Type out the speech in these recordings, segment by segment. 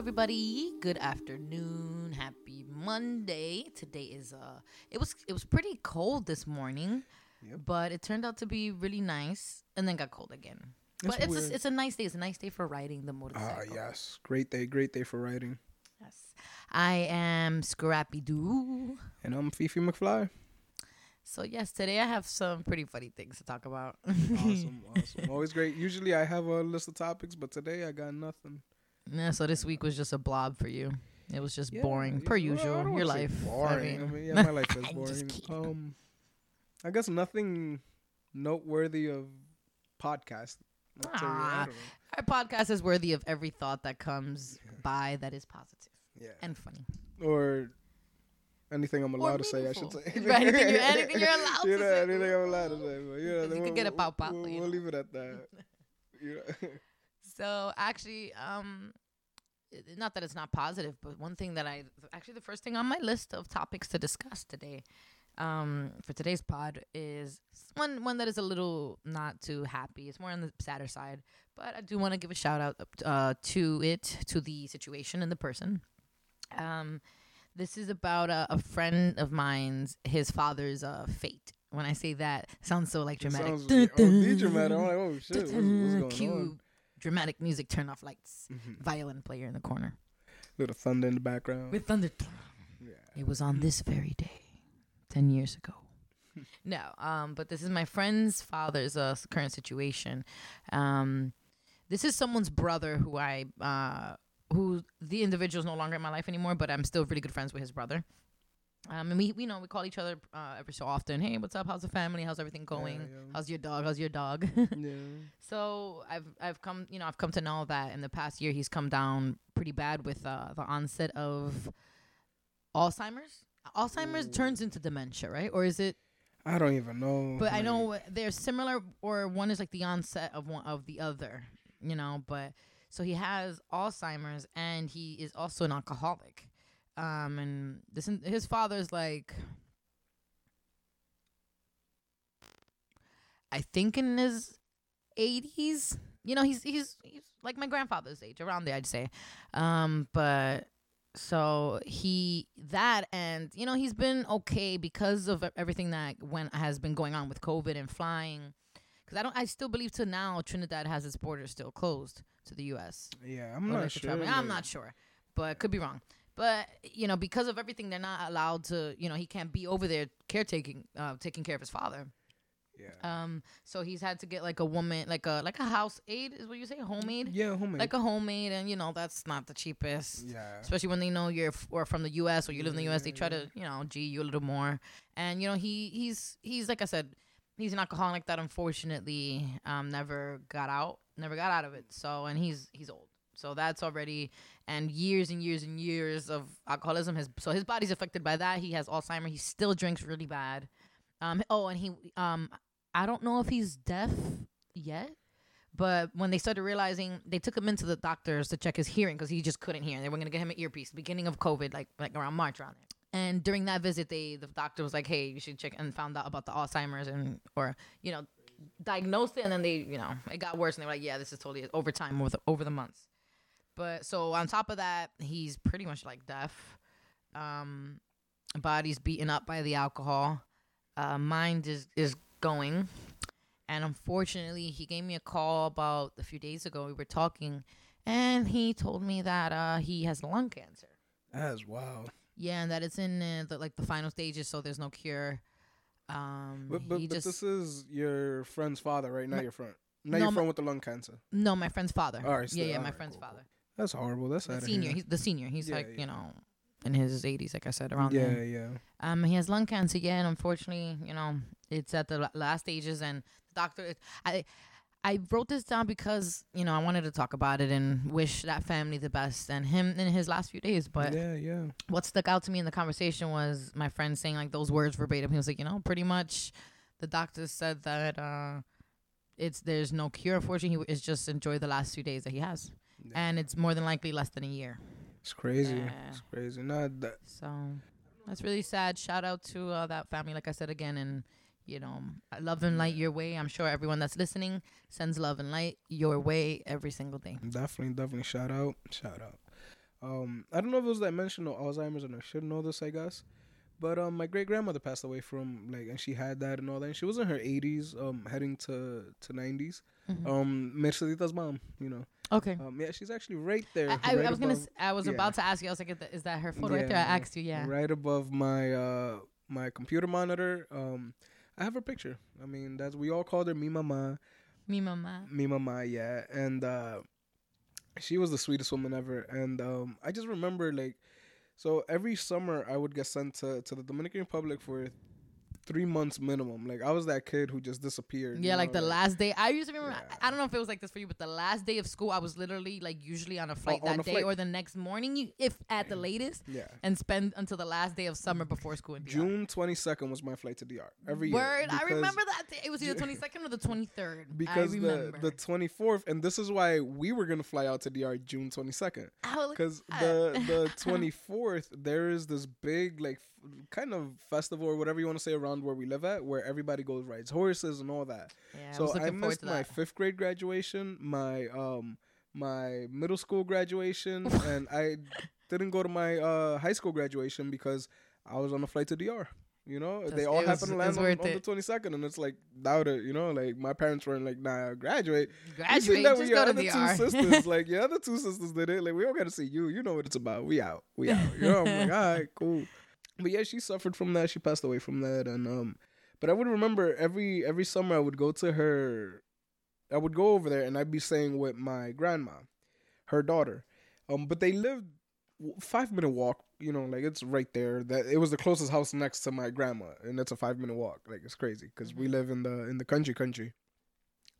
everybody. Good afternoon. Happy Monday. Today is it was pretty cold this morning, yep. But it turned out to be really nice, and then got cold again. That's but it's a nice day. It's a nice day for riding the motorcycle. Yes, great day for riding. Yes, I am Scrappy Doo, and I'm Fifi McFly. So yes, today I have some pretty funny things to talk about. Awesome. Always great. Usually I have a list of topics, but today I got nothing. Yeah, so this week was just a blob for you. It was just boring, per usual. Your life. Boring. I mean, yeah, my life is boring. I guess nothing noteworthy of podcast. Our podcast is worthy of every thought that comes by that is positive and funny. Or anything I'm allowed to say, I should say. Anything you're allowed to say. Anything I'm allowed to say. But, you can get a pow pow. We'll leave it at that. So actually, not that it's not positive, but one thing that the first thing on my list of topics to discuss today, for today's pod is one that is a little not too happy. It's more on the sadder side, but I do want to give a shout out to the situation and the person. This is about a friend of mine's, his father's fate. When I say that, it sounds so like dramatic. Dramatic. I'm like, oh shit, what's going on? Dramatic music, turn off lights, violin player in the corner. Little thunder in the background. With thunder. Yeah. It was on this very day, 10 years ago. No, but this is my friend's father's current situation. This is someone's brother who the individual's no longer in my life anymore, but I'm still really good friends with his brother. And we call each other every so often. Hey, what's up? How's the family? How's everything going? Yeah. How's your dog? Yeah. So I've come to know that in the past year he's come down pretty bad with the onset of Alzheimer's. Alzheimer's turns into dementia, right? Or is it? I don't even know. But I know they're similar, or one is like the onset of one of the other. So he has Alzheimer's, and he is also an alcoholic. And his father's like, I think in his 80s, he's like my grandfather's age, around there, I'd say. But so he's been okay because of everything that has been going on with COVID and flying. Because I still believe till now Trinidad has its border still closed to the U.S. Yeah, I'm not sure, but could be wrong. But, because of everything, they're not allowed to, he can't be over there taking care of his father. Yeah. So he's had to get like a woman, like a house aid is what you say? Homemade? Yeah, homemade. Like a homemade. And, that's not the cheapest. Yeah. Especially when they know or from the U.S. or you live in the U.S. They try to, G you a little more. And, he's like I said, he's an alcoholic that unfortunately never got out of it. So, and he's old. So that's already, and years and years and years of alcoholism. So his body's affected by that. He has Alzheimer's. He still drinks really bad. I don't know if he's deaf yet, but when they started realizing, they took him into the doctors to check his hearing because he just couldn't hear. They were going to get him an earpiece, beginning of COVID, like around March, around there. And during that visit, the doctor was like, hey, you should check, and found out about the Alzheimer's or diagnosed it. And then they, it got worse. And they were like, yeah, this is totally over time, over the months. But so on top of that, he's pretty much like deaf. Body's beaten up by the alcohol. Mind is going. And unfortunately, he gave me a call about a few days ago. We were talking, and he told me that he has lung cancer. That is wild. Yeah, and that it's in the final stages, so there's no cure. But this is your friend's father, right? Your friend with the lung cancer. No, my friend's father. All right. Father. That's horrible. That's the senior. He's the senior. He's in his 80s, like I said, around there. Yeah, yeah. He has lung cancer, and unfortunately, it's at the last stages. And the doctor, I wrote this down because I wanted to talk about it and wish that family the best and him in his last few days. But yeah. What stuck out to me in the conversation was my friend saying like those words verbatim. He was like, pretty much, the doctor said that. There's no cure, unfortunately. It's just enjoy the last 2 days that he has. Yeah. And it's more than likely less than a year. It's crazy. It's crazy. Not that. So that's really sad. Shout out to that family, like I said again. And, love and light your way. I'm sure everyone that's listening sends love and light your way every single day. Definitely. Shout out. I don't know if it was that mention of Alzheimer's, and I should know this, I guess. But my great-grandmother passed away from, like, and she had that and all that. And she was in her 80s, heading to 90s. Mm-hmm. Mercedita's mom, you know. Okay. Yeah, she's actually right there. I was about to ask you. I was like, is that her photo right there? I asked you, yeah. Right above my my computer monitor. I have her picture. I mean, that's we all called her Mi Mama. Mi Mama. Mi Mama, yeah. And she was the sweetest woman ever. And I just remember, like, so every summer I would get sent to the Dominican Republic for 3 months minimum. Like, I was that kid who just disappeared. Yeah, like the last day. I used to remember, I don't know if it was like this for you, but the last day of school, I was literally like usually on a flight that day or the next morning, if at the latest, and spend until the last day of summer before school in DR. June 22nd was my flight to DR every year. I remember that day. It was either the 22nd or the 23rd. Because the 24th, and this is why we were going to fly out to DR June 22nd. Because the 24th, there is this big, like, kind of festival or whatever you want to say around where we live at, where everybody goes rides horses and all that. Yeah, so I missed my 5th grade graduation, my my middle school graduation, and I didn't go to my high school graduation because I was on a flight to DR. You know, they all happen to land on the 22nd, and it's like, doubt it. You know, like my parents weren't like, nah, graduate. Just go to DR. Like your other two sisters did it. Like we all got to see you. You know what it's about. We out. You know, I'm like, all right, cool. But yeah, she suffered from that. She passed away from that. And but I would remember every summer I would go to her. I would go over there and I'd be staying with my grandma, her daughter. But they lived 5-minute walk. You know, like it's right there. That it was the closest house next to my grandma, and it's a 5-minute walk. Like it's crazy because we live in the country.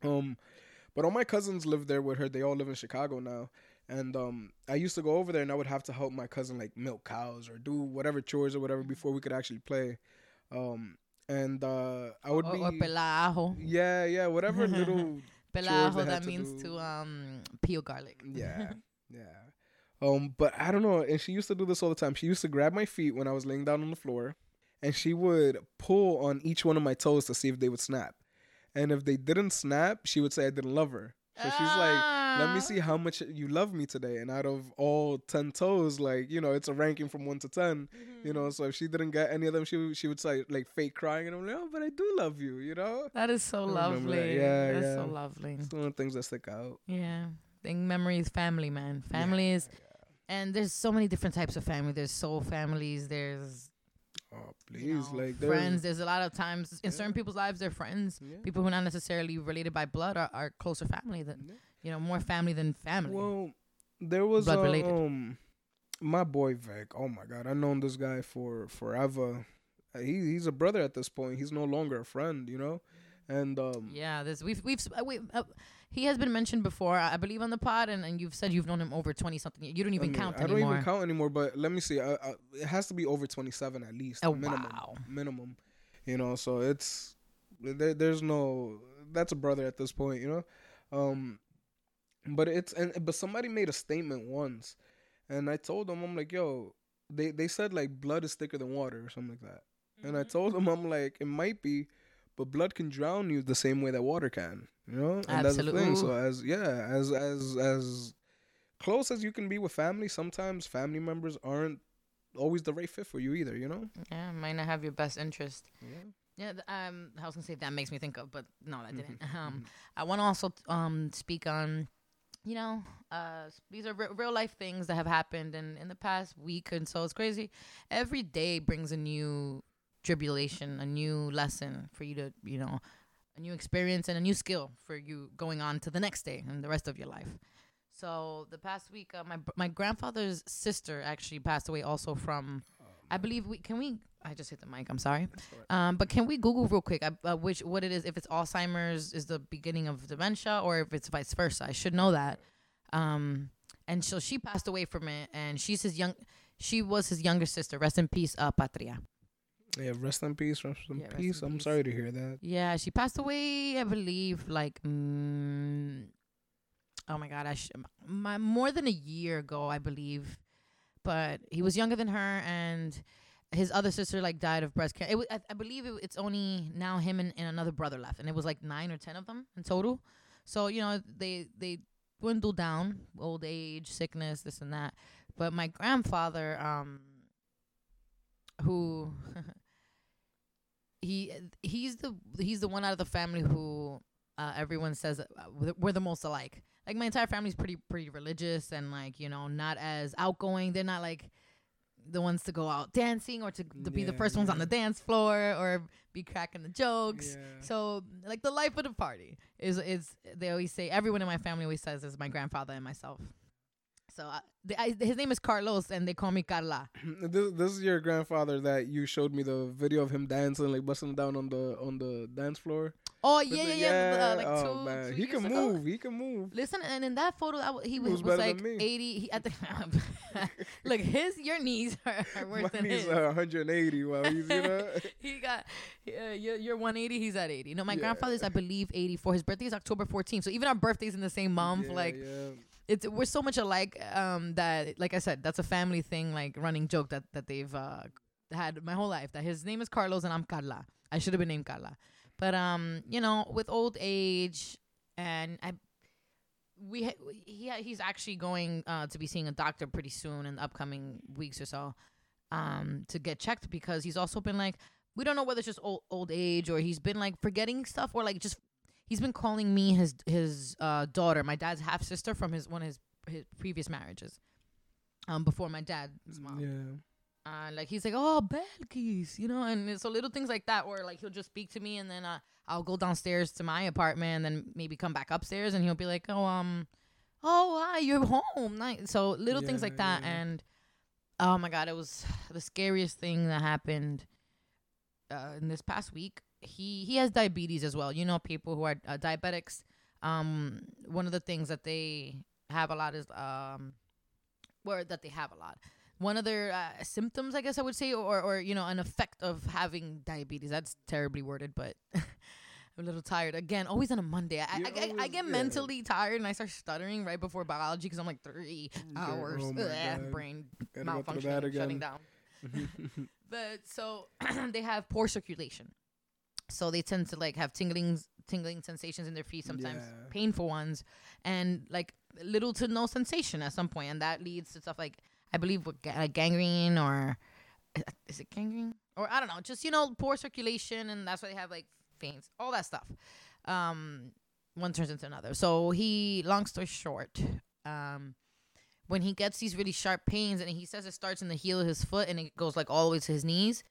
But all my cousins live there with her. They all live in Chicago now. And I used to go over there and I would have to help my cousin like milk cows or do whatever chores or whatever before we could actually play. I would be pelar ajo. Yeah, whatever little pelar ajo that means to peel garlic. Yeah. But I don't know, and she used to do this all the time. She used to grab my feet when I was laying down on the floor and she would pull on each one of my toes to see if they would snap. And if they didn't snap, she would say I didn't love her. So she's like, let me see how much you love me today. And out of all 10 toes, like, you know, it's a ranking from 1 to 10, mm-hmm. you know. So if she didn't get any of them, she would say, like, fake crying. And I'm like, oh, but I do love you, you know. That is so lovely. That. Yeah, that's so lovely. It's one of the things that stick out. Yeah. I think memory is family, man. Family is. Yeah. And there's so many different types of family. There's soul families. There's. Oh, please. You know, like friends. There's a lot of times in certain people's lives, they're friends. Yeah. People who are not necessarily related by blood are closer family than, you know, more family than family. Well, there was my boy Vic. Oh, my God. I've known this guy for forever. He's a brother at this point. He's no longer a friend, you know. And we've he has been mentioned before, I believe, on the pod, and you've said you've known him over 20-something. You don't even count anymore. I don't even count anymore, but let me see. It has to be over 27 at least. Oh, minimum, you know. So it's there's no, that's a brother at this point, you know. But it's but somebody made a statement once, and I told them, I'm like, yo, they said like blood is thicker than water or something like that, mm-hmm. and I told them, I'm like, it might be. But blood can drown you the same way that water can, you know? And Absolutely. That's the thing. So as close as you can be with family, sometimes family members aren't always the right fit for you either, you know? Yeah, might not have your best interest. Yeah. I was gonna say that makes me think of, but no, that didn't. I want to also speak on, you know, these are real life things that have happened in the past week, and so it's crazy. Every day brings a new tribulation, a new lesson for you to, you know, a new experience and a new skill for you going on to the next day and the rest of your life. So the past week, my grandfather's sister actually passed away also from, I believe I just hit the mic, I'm sorry. But can we Google real quick what it is, if it's Alzheimer's is the beginning of dementia or if it's vice versa. I should know that. And so she passed away from it, and she was his younger sister. Rest in peace, Patria. Yeah, rest in peace. I'm sorry to hear that. Yeah, she passed away, I believe, like, oh my God, more than a year ago, I believe. But he was younger than her, and his other sister, like, died of breast cancer. I believe it's only now him and another brother left, and it was like 9 or 10 of them in total. So, you know, they dwindle down, old age, sickness, this and that. But my grandfather, who he's the one out of the family who everyone says we're the most alike. Like, my entire family's pretty religious and, like, you know, not as outgoing. They're not like the ones to go out dancing or to be the first ones on the dance floor or be cracking the jokes. Yeah. So, like, the life of the party is they always say, everyone in my family always says, is my grandfather and myself. So his name is Carlos, and they call me Carla. This is your grandfather that you showed me the video of him dancing, like busting down on the dance floor. Oh yeah, yeah. Like oh, man. He can move. Ago. He can move. Listen, and in that photo, he was like 80. He, at the look, your knees are worse than his. My knees are 180. Wow, you see that? He got you're 180. He's at 80. No, my grandfather's I believe 84. His birthday is October 14th. So even our birthdays in the same month, We're so much alike that, like I said, that's a family thing, like running joke that they've had my whole life. That his name is Carlos and I'm Carla. I should have been named Carla, but you know, with old age and he's actually going to be seeing a doctor pretty soon in the upcoming weeks or so to get checked, because he's also been like, we don't know whether it's just old age or he's been like forgetting stuff or like just. He's been calling me his daughter, my dad's half sister from one of his previous marriages, before my dad's mom. Yeah, like he's like, oh, Belkis, you know, and so little things like that, or like he'll just speak to me, and then I'll go downstairs to my apartment, and then maybe come back upstairs, and he'll be like, oh, hi, you're home, nice. So little things like that, and oh my God, it was the scariest thing that happened in this past week. He has diabetes as well. You know, people who are diabetics, one of the things that they have a lot is, One of their symptoms, I guess I would say, or you know, an effect of having diabetes. That's terribly worded, but I'm a little tired. Again, always on a Monday. I get mentally tired and I start stuttering right before biology because I'm like 3 hours. Oh brain malfunctioning, shutting down. But so they have poor circulation. So they tend to like have tingling sensations in their feet, sometimes painful ones, and like little to no sensation at some point, and that leads to stuff like I believe with gangrene, or is it gangrene? Or I don't know, just you know, poor circulation, and that's why they have like faints, all that stuff. One turns into another. So long story short, when he gets these really sharp pains, and he says it starts in the heel of his foot and it goes like all the way to his knees.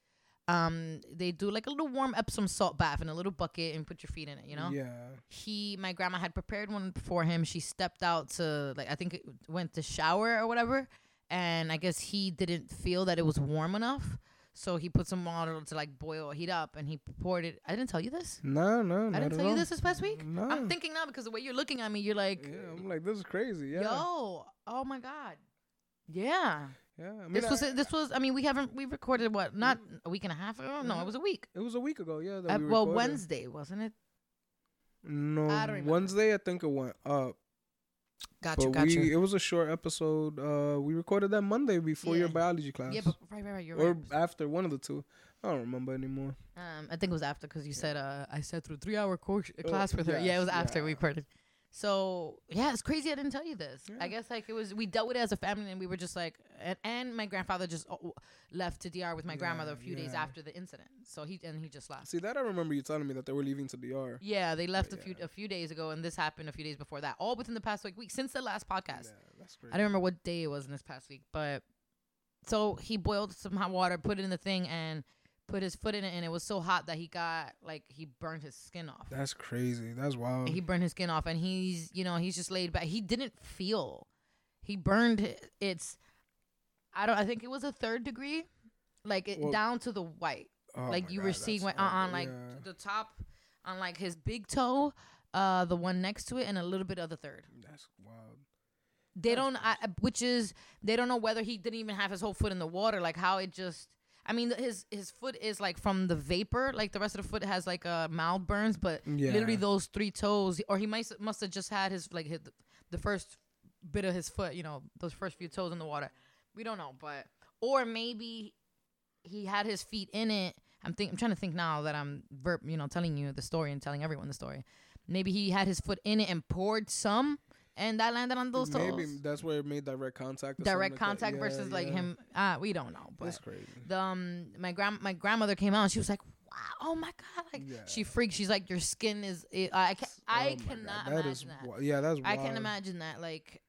They do like a little warm Epsom salt bath in a little bucket and put your feet in it, you know? Yeah. My grandma had prepared one for him. She stepped out to, like, I think it went to shower or whatever. And I guess he didn't feel that it was warm enough. So he put some water to like boil or heat up, and he poured it. I didn't tell you this. No, I didn't tell you this past week. No. I'm thinking now because the way you're looking at me, you're like. Yeah, I'm like, this is crazy. Yeah. Yo. Oh my God. Yeah. Yeah, I mean, this was. I mean, we recorded what? Not a week and a half ago. No, it was a week. It was a week ago. Yeah. That well, Wednesday wasn't it? No, I don't remember. Wednesday. I think it went up. Got you. It was a short episode. We recorded that Monday before your biology class. Yeah, but right. You're right. Or after, one of the two. I don't remember anymore. I think it was after because you said I said through 3-hour class with her. Yeah, it was after we recorded. So, yeah, it's crazy I didn't tell you this. Yeah. I guess, like, it was... We dealt with it as a family, and we were just, like... And my grandfather just left to DR with my grandmother a few days after the incident. So, he just left. See, that I remember you telling me that they were leaving to DR. Yeah, they left a few days ago, and this happened a few days before that. All within the past, like, week, since the last podcast. Yeah, that's crazy. I don't remember what day it was in this past week, but... So, he boiled some hot water, put it in the thing, and... put his foot in it, and it was so hot that he burned his skin off. That's crazy. That's wild. He burned his skin off, and he's just laid back. He didn't feel. He burned it's. I think it was a third degree, like it down to the white. Oh like you God, were seeing on like the top, on like his big toe, the one next to it, and a little bit of the third. That's wild. They don't know whether he didn't even have his whole foot in the water, like how it just. I mean, his foot is, like, from the vapor. Like, the rest of the foot has, like, mild burns. But literally those three toes... Or he must have just had the first bit of his foot, you know, those first few toes in the water. We don't know, but... Or maybe he had his feet in it. I'm trying to think now that I'm, telling you the story and telling everyone the story. Maybe he had his foot in it and poured some... and that landed on those toes. Maybe that's where it made direct contact. Direct contact versus like him. We don't know. But that's crazy. The my grandmother came out and she was like, "Wow, oh my god!" Like she freaked. She's like, "Your skin is." I cannot imagine that. Yeah, that's wild. I can't imagine that. Like,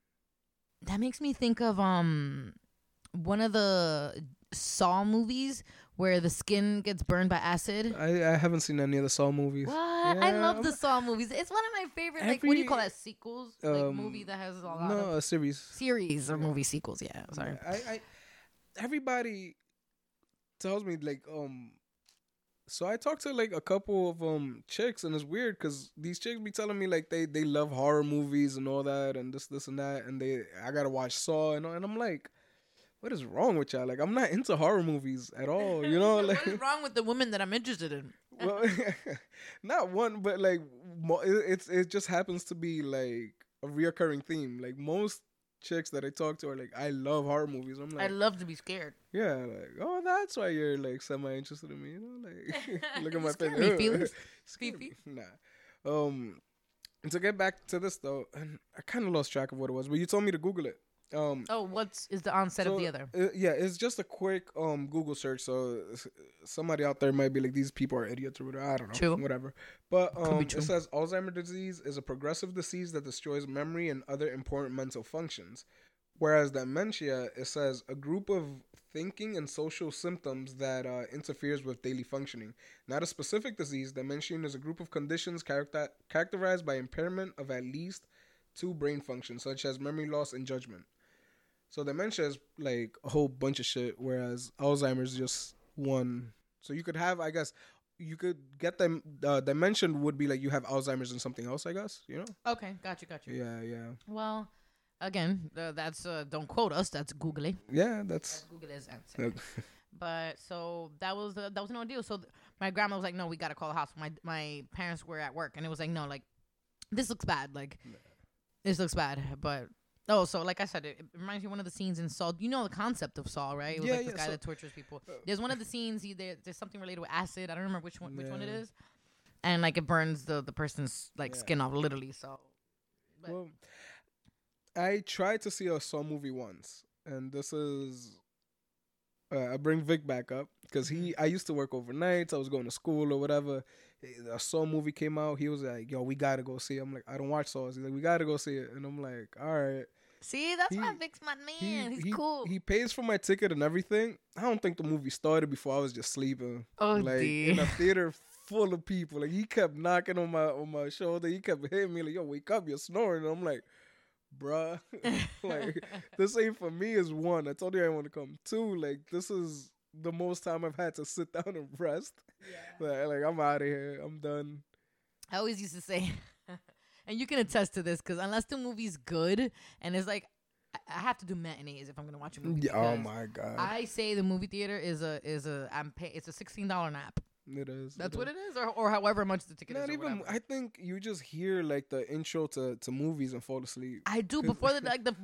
that makes me think of one of the Saw movies where the skin gets burned by acid. I haven't seen any of the Saw movies. What? Yeah, I love the Saw movies. It's one of my favorite. Like, what do you call that? Sequels? Like, movie that has a lot of... No, a series. Series or movie sequels. Yeah, sorry. I everybody tells me, like, So I talked to, like, a couple of chicks, and it's weird because these chicks be telling me, like, they love horror movies and all that and this and that, and I got to watch Saw, and I'm like... What is wrong with y'all? Like, I'm not into horror movies at all, you know? Like, what is wrong with the women that I'm interested in? Well, not one, but, like, it just happens to be, like, a reoccurring theme. Like, most chicks that I talk to are like, I love horror movies. I'm like... I love to be scared. Yeah, like, oh, that's why you're, like, semi-interested in me, you know? Like, look at my face. Me, feelings? Fifi? Nah. To get back to this, though, and I kind of lost track of what it was, but you told me to Google it. What is the onset of the other? It's just a quick Google search. So somebody out there might be like, these people are idiots or whatever. I don't know. True. Whatever. But it says Alzheimer's disease is a progressive disease that destroys memory and other important mental functions. Whereas dementia, it says, a group of thinking and social symptoms that interferes with daily functioning. Not a specific disease, dementia is a group of conditions characterized by impairment of at least two brain functions, such as memory loss and judgment. So dementia is like a whole bunch of shit, whereas Alzheimer's is just one. So you could have, I guess, you could get them. Dementia would be like you have Alzheimer's and something else, I guess, you know? Okay, got you. Yeah. Well, again, that's don't quote us. That's Google. Yeah, that's Google's answer. But so that was an ordeal. So my grandma was like, "No, we gotta call the hospital." My parents were at work, and it was like, "No, like this looks bad." Like this looks bad, but. Oh, so like I said, it reminds me of one of the scenes in Saw. You know the concept of Saw, right? It was like this guy that tortures people. There's one of the scenes, there's something related with acid. I don't remember which one it is. And like it burns the person's like skin off, literally. So, well, I tried to see a Saw movie once. And this is... I bring Vic back up because I used to work overnights. I was going to school or whatever. A Saw movie came out. He was like, "Yo, we gotta go see it." I'm like, "I don't watch Saws." He's like, "We gotta go see it," and I'm like, "All right." See, that's why Vic's my man. He's cool. He pays for my ticket and everything. I don't think the movie started before I was just sleeping. Oh, like dear. In a theater full of people. Like he kept knocking on my shoulder. He kept hitting me like, "Yo, wake up! You're snoring." And I'm like, "Bruh, like this ain't for me." Is one, I told you I want to come. Two, like this is the most time I've had to sit down and rest. Yeah. Like I'm out of here. I'm done. I always used to say, and you can attest to this, because unless the movie's good, and it's like I have to do matinees if I'm gonna watch a movie. Yeah, oh my god! I say the movie theater is a $16 nap. It is. That's what it is, or however much the ticket is. Not even. I think you just hear like the intro to movies and fall asleep. I do before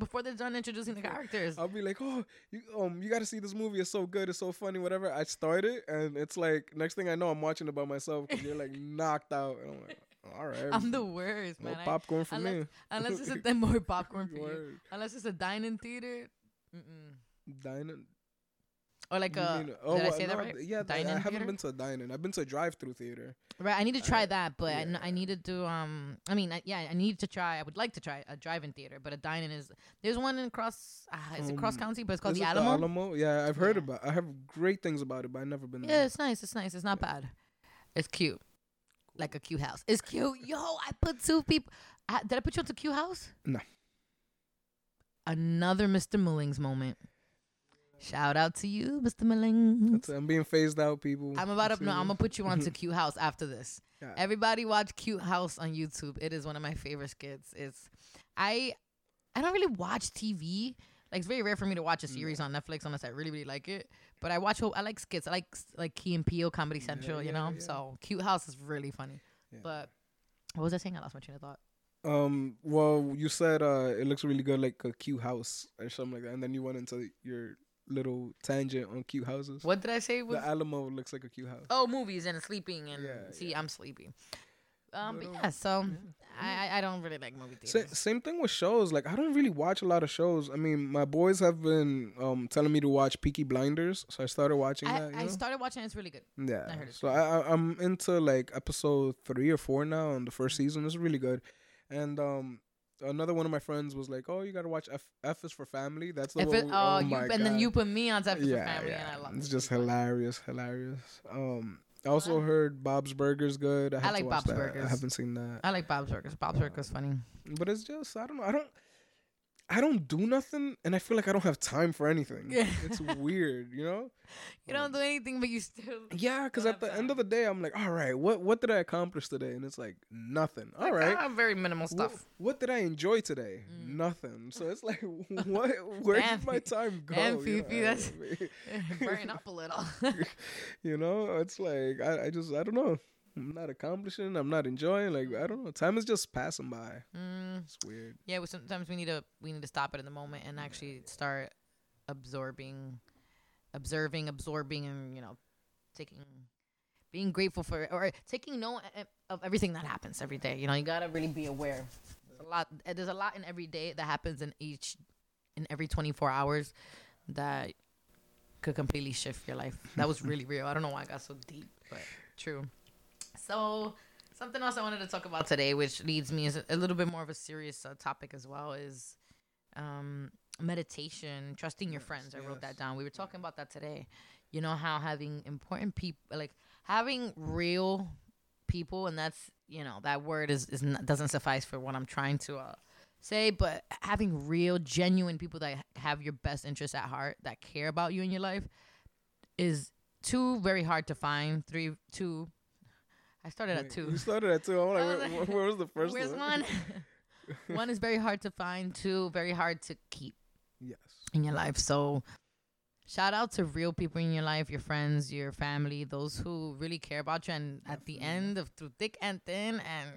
before they're done introducing the characters. I'll be like, "Oh, you got to see this movie. It's so good. It's so funny. Whatever." I start it, and it's like next thing I know, I'm watching it by myself because you're like knocked out. And I'm like, "All right." I'm the worst, man. More popcorn for me. Unless it's a more popcorn for you. Unless it's a dining theater. Dining. Or like did I say that right? Yeah, dine-in I haven't been to a dine-in. I've been to a drive-through theater. Right, I need to try that, but yeah. I need to do. I need to try. I would like to try a drive-in theater, but a dine-in is. There's one in Cross. Is it Cross County? But it's called the Alamo. The Alamo. Yeah, I've heard about. I have great things about it, but I've never been there. Yeah, it's nice. It's not bad. It's cute, like a cute house. It's cute. Yo, I put two people. Did I put you onto Cute House? No. Another Mr. Mullings moment. Shout out to you, Mr. Mullings. I'm being phased out, people. I'm gonna put you onto Cute House after this. Yeah. Everybody watch Cute House on YouTube. It is one of my favorite skits. I don't really watch TV. Like it's very rare for me to watch a series on Netflix unless I really, really like it. But I like skits. I like Key and Peele, Comedy Central. You know. Yeah. So Cute House is really funny. Yeah. But what was I saying? I lost my train of thought. Well, you said it looks really good, like a cute house or something like that, and then you went into your little tangent on cute houses. What did I say? The Alamo looks like a cute house. Oh, movies and sleeping and I'm sleepy. But yeah, so yeah. I, I don't really like movie theaters. Same thing with shows. Like, I don't really watch a lot of shows. I mean, my boys have been telling me to watch Peaky Blinders, so I started watching that. I started watching it. It's really good. Yeah. I heard it. So I'm into, like, episode 3 or 4 now on the first season. It's really good. And another one of my friends was like, "Oh, you got to watch F is for Family." That's the one. Oh, my God. And then you put me on F is for Family, and I love it. It's just hilarious. I also heard Bob's Burgers good. I like Bob's Burgers. I haven't seen that. I like Bob's Burgers. Bob's Burgers funny. But it's just, I don't know. I don't do nothing, and I feel like I don't have time for anything. Yeah. It's weird, you know? You don't do anything, but you still... Yeah, because at the end of the day, I'm like, all right, what did I accomplish today? And it's like, nothing. All right. I have very minimal stuff. What did I enjoy today? Nothing. So it's like, where did my time go? Damn, Fifi, you know? That's burning up a little. You know, it's like, I don't know. I'm not accomplishing. I'm not enjoying. Like, I don't know. Time is just passing by. It's weird. Yeah, but sometimes we need to stop it in the moment and actually start absorbing, and, you know, being grateful for, or taking note of everything that happens every day. You know, you gotta really be aware. There's a lot in every day that happens in every 24 hours that could completely shift your life. That was really real. I don't know why I got so deep, but true. So, something else I wanted to talk about today, which leads me is a little bit more of a serious topic as well, is meditation, trusting your friends. I wrote that down. We were talking about that today. You know how having important people, like having real people, and that's, you know, that word doesn't suffice for what I'm trying to say, but having real, genuine people that have your best interests at heart, that care about you in your life, is two, very hard to find. Two. I started at 2. You started at 2. I'm like, where was the first one? Where's one? One is very hard to find. 2, very hard to keep. Yes. In your life. So, shout out to real people in your life, your friends, your family, those who really care about you. And Definitely. At the end of through thick and thin, and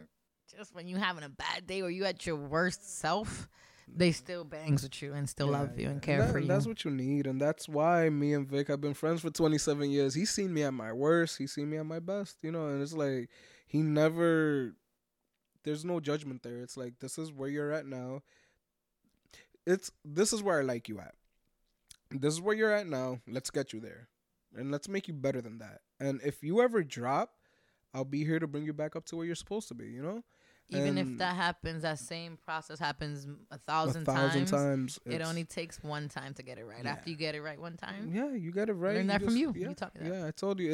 just when you're having a bad day or you at your worst self, they still bangs with you and still love you and care for you. That's what you need. And that's why me and Vic have been friends for 27 years. He's seen me at my worst. He's seen me at my best, you know, and it's like there's no judgment there. It's like, this is where you're at now. This is where I like you at. This is where you're at now. Let's get you there. And let's make you better than that. And if you ever drop, I'll be here to bring you back up to where you're supposed to be, you know? Even if that happens, that same process happens 1,000 times. It only takes one time to get it right. Yeah. After you get it right one time. Yeah, you get it right. Learn that from you. Yeah, you taught me that. Yeah, I told you.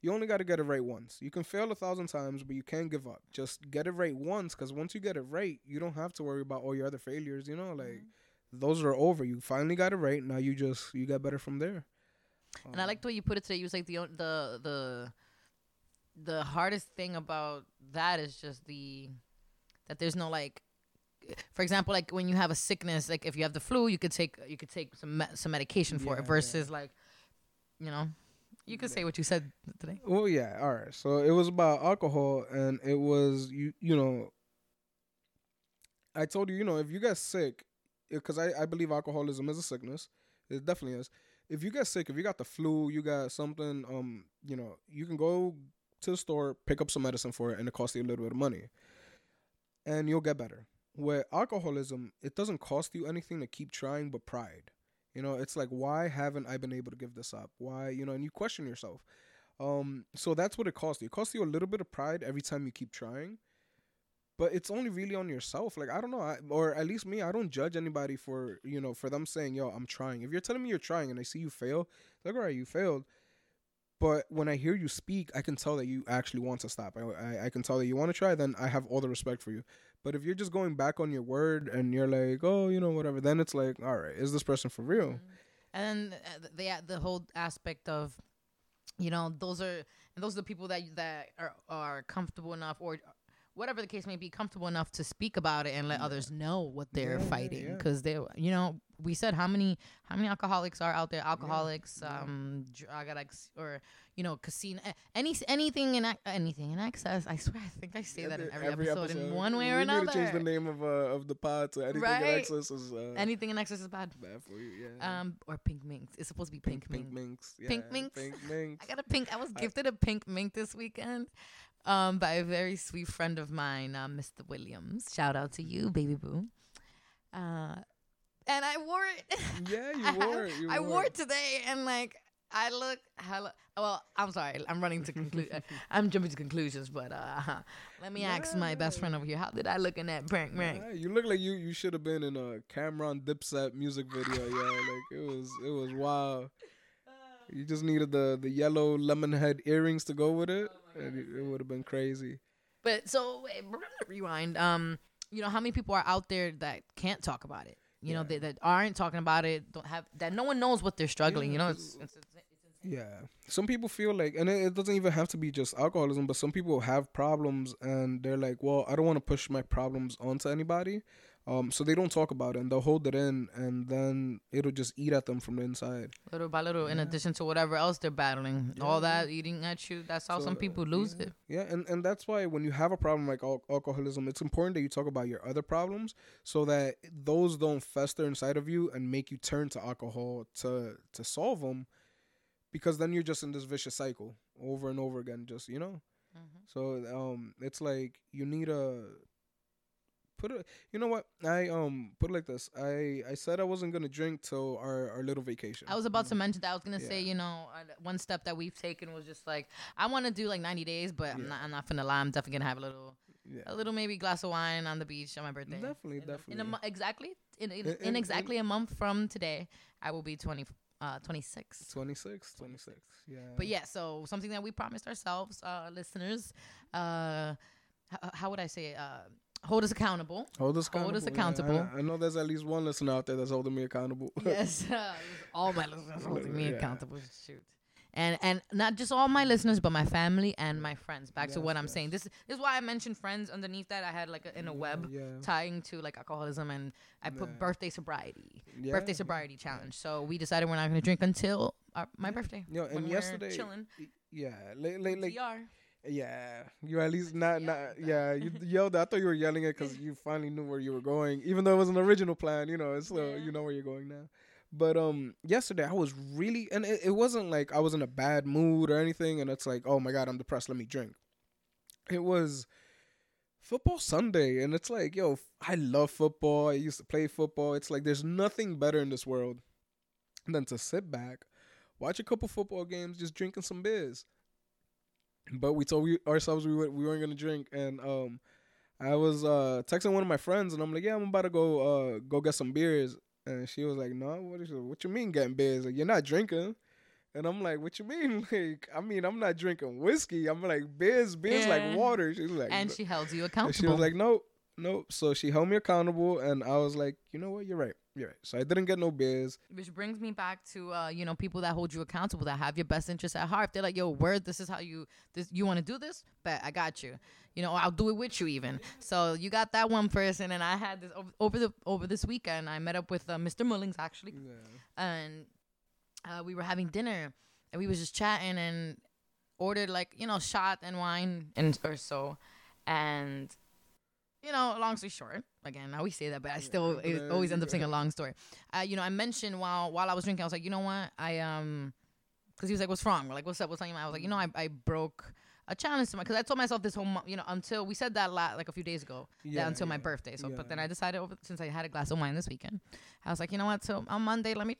You only got to get it right once. You can fail 1,000 times, but you can't give up. Just get it right once, because once you get it right, you don't have to worry about all your other failures. You know, like those are over. You finally got it right. Now you get better from there. And I liked the way you put it today. You was like the hardest thing about that is just that there's no, like, for example, like when you have a sickness, like if you have the flu, you could take some medication for it versus like, you know, you could say what you said today. Well, yeah. All right. So it was about alcohol, and it was, you know, I told you, you know, if you get sick, because I believe alcoholism is a sickness. It definitely is. If you get sick, if you got the flu, you got something, you know, you can go to the store, pick up some medicine for it, and it costs you a little bit of money, and you'll get better. With alcoholism, it doesn't cost you anything to keep trying but pride. You know, it's like, why haven't I been able to give this up? Why, you know, and you question yourself. So that's what it costs you. It costs you a little bit of pride every time you keep trying, but it's only really on yourself. Like, I don't know, or at least me, I don't judge anybody for, you know, for them saying, yo, I'm trying. If you're telling me you're trying and I see you fail, it's like, all right, you failed. But when I hear you speak, I can tell that you actually want to stop. I can tell that you want to try, then I have all the respect for you. But if you're just going back on your word and you're like, oh, you know, whatever, then it's like, all right, is this person for real? And then the whole aspect of, you know, those are the people that are comfortable enough, or whatever the case may be, comfortable enough to speak about it and let others know what they're fighting. Because they, you know, we said how many alcoholics are out there? Alcoholics, drug addicts, or, you know, casino, anything in excess. I swear, I think I say that in every episode in one way or another. We need to change the name of the pod to anything in excess is anything in excess is bad for you. Yeah. Or pink minx. It's supposed to be pink minx. Pink minx. I got a pink. I was gifted a pink minx this weekend. by a very sweet friend of mine, Mr. Williams. Shout out to you, baby boo. And I wore it. Yeah, you wore it. I wore it today, and like I look hella. Well, I'm sorry, I'm running to I'm jumping to conclusions, but let me ask my best friend over here. How did I look in that prank? Yeah, you look like you should have been in a Cameron Dipset music video. Yeah, like it was wild. You just needed the yellow lemon head earrings to go with it, and it would have been crazy. But so we're gonna rewind. You know how many people are out there that can't talk about it? You know, that aren't talking about it, don't have that. No one knows what they're struggling. You know, it's insane. Yeah. Some people feel like, and it doesn't even have to be just alcoholism, but some people have problems and they're like, well, I don't want to push my problems onto anybody. So they don't talk about it, and they'll hold it in, and then it'll just eat at them from the inside. Little by little, in addition to whatever else they're battling. Yeah. All that eating at you, that's how some people lose it. Yeah, and that's why when you have a problem like alcoholism, it's important that you talk about your other problems so that those don't fester inside of you and make you turn to alcohol to solve them, because then you're just in this vicious cycle over and over again, just, you know? Mm-hmm. So it's like you need a... Put it, you know what? I put it like this. I said I wasn't gonna drink till our little vacation. I was about to mention that. I was gonna say, you know, one step that we've taken was just like, I want to do like 90 days, but I'm not finna lie. I'm definitely gonna have a little maybe glass of wine on the beach on my birthday. Definitely. In exactly a month from today, I will be 26. Yeah. But yeah, so something that we promised ourselves, listeners. How would I say it? Hold us accountable. Hold us accountable. Yeah, I know there's at least one listener out there that's holding me accountable. Yes. All my listeners holding me accountable. Shoot. And not just all my listeners, but my family and my friends. Back to what I'm saying. This is why I mentioned friends underneath that. I had like in a web tying to like alcoholism, and I put birthday sobriety challenge. So we decided we're not going to drink until my birthday. Yo, and when yesterday, we're chilling. Yeah. Like yeah, you at least you yelled. I thought you were yelling it because you finally knew where you were going, even though it was an original plan. You know, it's you know where you're going now. But yesterday I was really, and it wasn't like I was in a bad mood or anything. And it's like, oh my God, I'm depressed. Let me drink. It was football Sunday, and it's like, yo, I love football. I used to play football. It's like there's nothing better in this world than to sit back, watch a couple football games, just drinking some beers. But we told ourselves we weren't going to drink. And I was texting one of my friends, and I'm like, yeah, I'm about to go get some beers. And she was like, no, what you mean getting beers? Like, you're not drinking. And I'm like, what you mean? Like, I mean, I'm not drinking whiskey. I'm like, beer's like water. She was like, and she held you accountable. And she was like, nope. So she held me accountable, and I was like, you know what? You're right. So I didn't get no beers. Which brings me back to, you know, people that hold you accountable, that have your best interests at heart. If they're like, yo, word, this is how you want to do this? Bet, I got you. You know, I'll do it with you even. So you got that one person, and I had this over this weekend. I met up with Mr. Mullings, actually. Yeah. And we were having dinner, and we was just chatting and ordered, like, you know, shot and wine and or so. And... You know, long story short, again, I always say that, but I still always end up saying a long story. You know, I mentioned while I was drinking, I was like, you know what? Because he was like, what's wrong? We're like, what's up? What's on your mind? I was like, you know, I broke a challenge to my, because I told myself this whole month, you know, until we said that a few days ago, until my birthday. So, but then I decided since I had a glass of wine this weekend, I was like, you know what? So on Monday, let me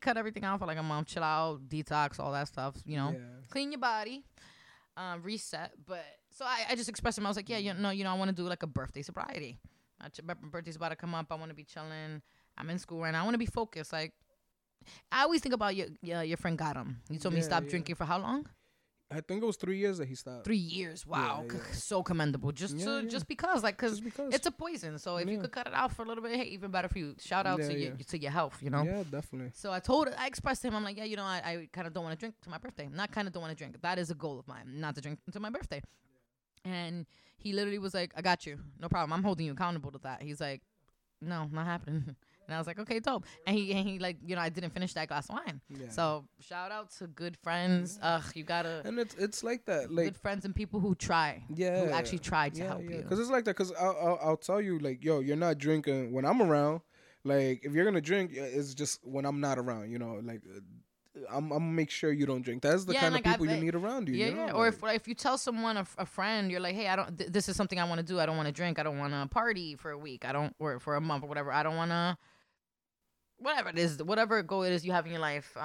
cut everything out for like a month, chill out, detox, all that stuff, you know, clean your body. Reset. But so I just expressed him. I was like, I want to do like a birthday sobriety. My birthday's about to come up. I want to be chilling. I'm in school right now. I want to be focused. Like, I always think about your friend Garam. You told me he stopped drinking for how long? I think it was 3 years that he stopped. 3 years. Wow. Yeah, yeah. So commendable. Just because it's a poison. So if you could cut it out for a little bit, hey, even better for you. Shout out to your health, you know? Yeah, definitely. So I expressed to him, I'm like, yeah, you know, I kind of don't want to drink to my birthday. Not kind of don't want to drink. That is a goal of mine, not to drink until my birthday. Yeah. And he literally was like, I got you. No problem. I'm holding you accountable to that. He's like, no, not happening. And I was like, okay, dope. And he like, you know, I didn't finish that glass of wine. Yeah. So shout out to good friends. Ugh, you gotta. And it's like that, like good friends and people who try. Yeah. Who actually try to help you. Because it's like that. Because I'll tell you, like, yo, you're not drinking when I'm around. Like, if you're gonna drink, it's just when I'm not around. You know, like I'm gonna make sure you don't drink. That's the kind of people you need around you. Yeah, you know? Or if you tell someone, a friend, you're like, hey, I don't. This is something I want to do. I don't want to drink. I don't want to party for a week. I don't, or for a month or whatever. I don't want to. Whatever it is, whatever goal it is you have in your life,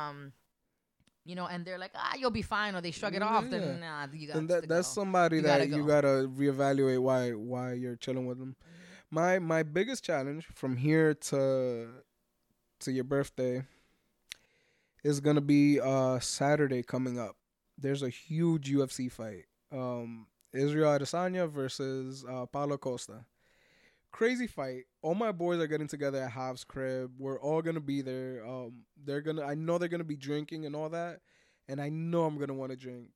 you know, and they're like, you'll be fine, or they shrug it off. Then nah, you got. And that's somebody you gotta reevaluate why you're chilling with them. My biggest challenge from here to your birthday is gonna be Saturday coming up. There's a huge UFC fight, Israel Adesanya versus Paulo Costa. Crazy fight. All my boys are getting together at Hav's crib. We're all gonna be there. I know they're gonna be drinking and all that, and I know I'm gonna want to drink,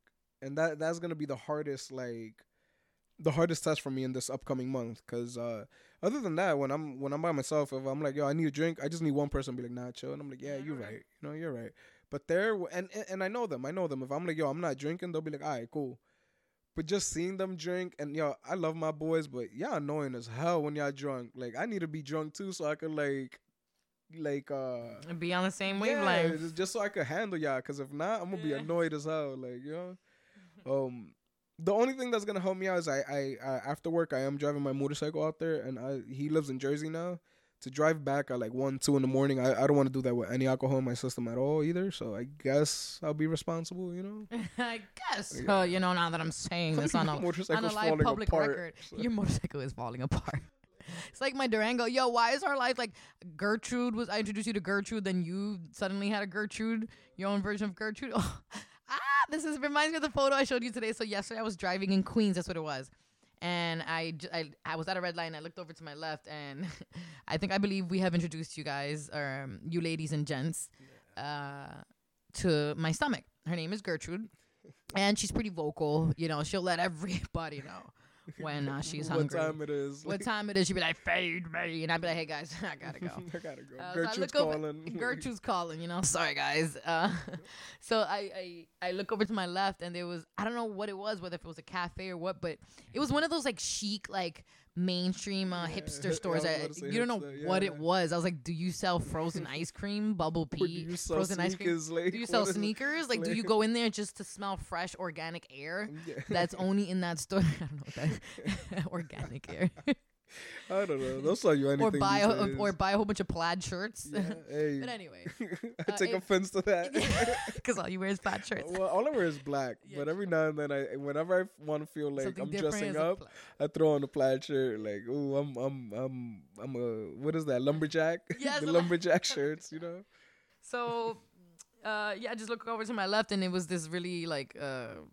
and that's gonna be the hardest test for me in this upcoming month. Cause other than that, when I'm by myself, if I'm like, yo, I need a drink, I just need one person to be like, nah, chill, and I'm like, yeah, you're right. You know, you're right. But they're and I know them. If I'm like, yo, I'm not drinking, they'll be like, all right, cool. But just seeing them drink, and yo, I love my boys, but y'all annoying as hell when y'all drunk. Like, I need to be drunk too, so I could be on the same wavelength. Yeah, just so I could handle y'all, because if not, I'm gonna be annoyed as hell. Like, you know, the only thing that's gonna help me out is I after work I am driving my motorcycle out there, and he lives in Jersey now. To drive back at 1, 2 in the morning, I don't want to do that with any alcohol in my system at all either. So I guess I'll be responsible, you know. I guess. Yeah. You know, now that I'm saying this on a live public record, so. Your motorcycle is falling apart. It's like my Durango. Yo, why is our life like Gertrude? I introduced you to Gertrude, then you suddenly had a Gertrude, your own version of Gertrude. Oh. This reminds me of the photo I showed you today. So yesterday I was driving in Queens. That's what it was. And I was at a red light, and I looked over to my left, and I believe we have introduced you guys, or you ladies and gents, to my stomach. Her name is Gertrude, and she's pretty vocal. You know, she'll let everybody know when she's hungry. What time it is. She'll be like, feed me. And I'll be like, hey, guys, I gotta go. Gertrude's calling. Gertrude's calling, you know. Sorry, guys. So I look over to my left, and there was, I don't know what it was, whether if it was a cafe or what, but it was one of those, chic, mainstream hipster stores. It was. I was like, do you sell frozen ice cream, bubble pea, frozen ice cream? Do you sell sneakers? Like, do you go in there just to smell fresh organic air that's only in that store? I don't know what that is. Organic air. I don't know. They'll sell you anything. Or buy a whole bunch of plaid shirts. Yeah, hey. But anyway, I take offense to that because all you wear is plaid shirts. Well, all I wear is black. Yeah, but every now and then, whenever I want to feel like something I'm dressing up, I throw on a plaid shirt. Like, ooh, I'm a, what is that, lumberjack? Yeah, the lumberjack shirts, you know. So, I just look over to my left, and it was this really weird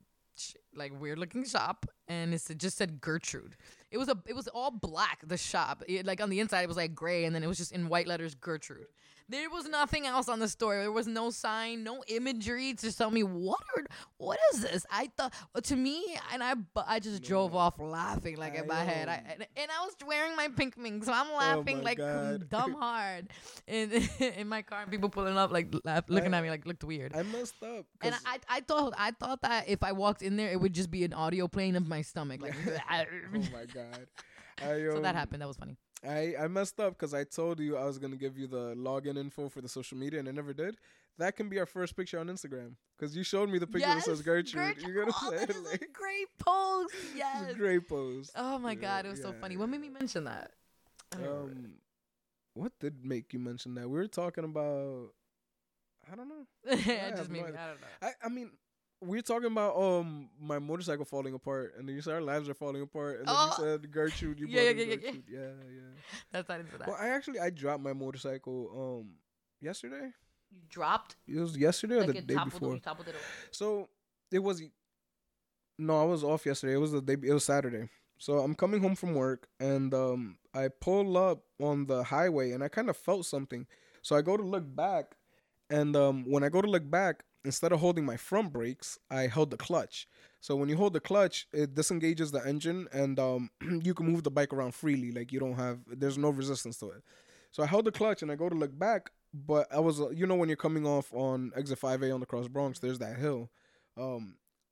looking shop, and it just said Gertrude. It was all black, the shop. On the inside, it was gray, and then it was just in white letters, Gertrude. There was nothing else on the store. There was no sign, no imagery to tell me what is this. I thought, to me, and I just drove off laughing in my head. I was wearing my pink mink, so I'm laughing dumb hard in my car. People pulling up, looking at me, looked weird. I messed up. And I thought that if I walked in there, it would just be an audio playing of my stomach. Oh my God. So that happened. That was funny. I messed up because I told you I was going to give you the login info for the social media, and I never did. That can be our first picture on Instagram, because you showed me the picture that says Gertrude. That is a great post. Yes. Great post. Oh, my God. It was so funny. What made me mention that? What did make you mention that? We were talking about... I don't know. I don't know. I mean... We're talking about my motorcycle falling apart, and then you said our lives are falling apart, and then you said Gertrude, you brought Gertrude. Yeah. That's not into that. Well, I dropped my motorcycle yesterday. You dropped? It was yesterday or the day before. You toppled it over. So it was I was off yesterday. It was it was Saturday. So I'm coming home from work, and I pull up on the highway, and I kind of felt something. So I go to look back, and when I go to look back, instead of holding my front brakes, I held the clutch. So when you hold the clutch, it disengages the engine, and you can move the bike around freely. There's no resistance to it. So I held the clutch, and I go to look back, but I was, when you're coming off on exit 5A on the Cross Bronx, there's that hill.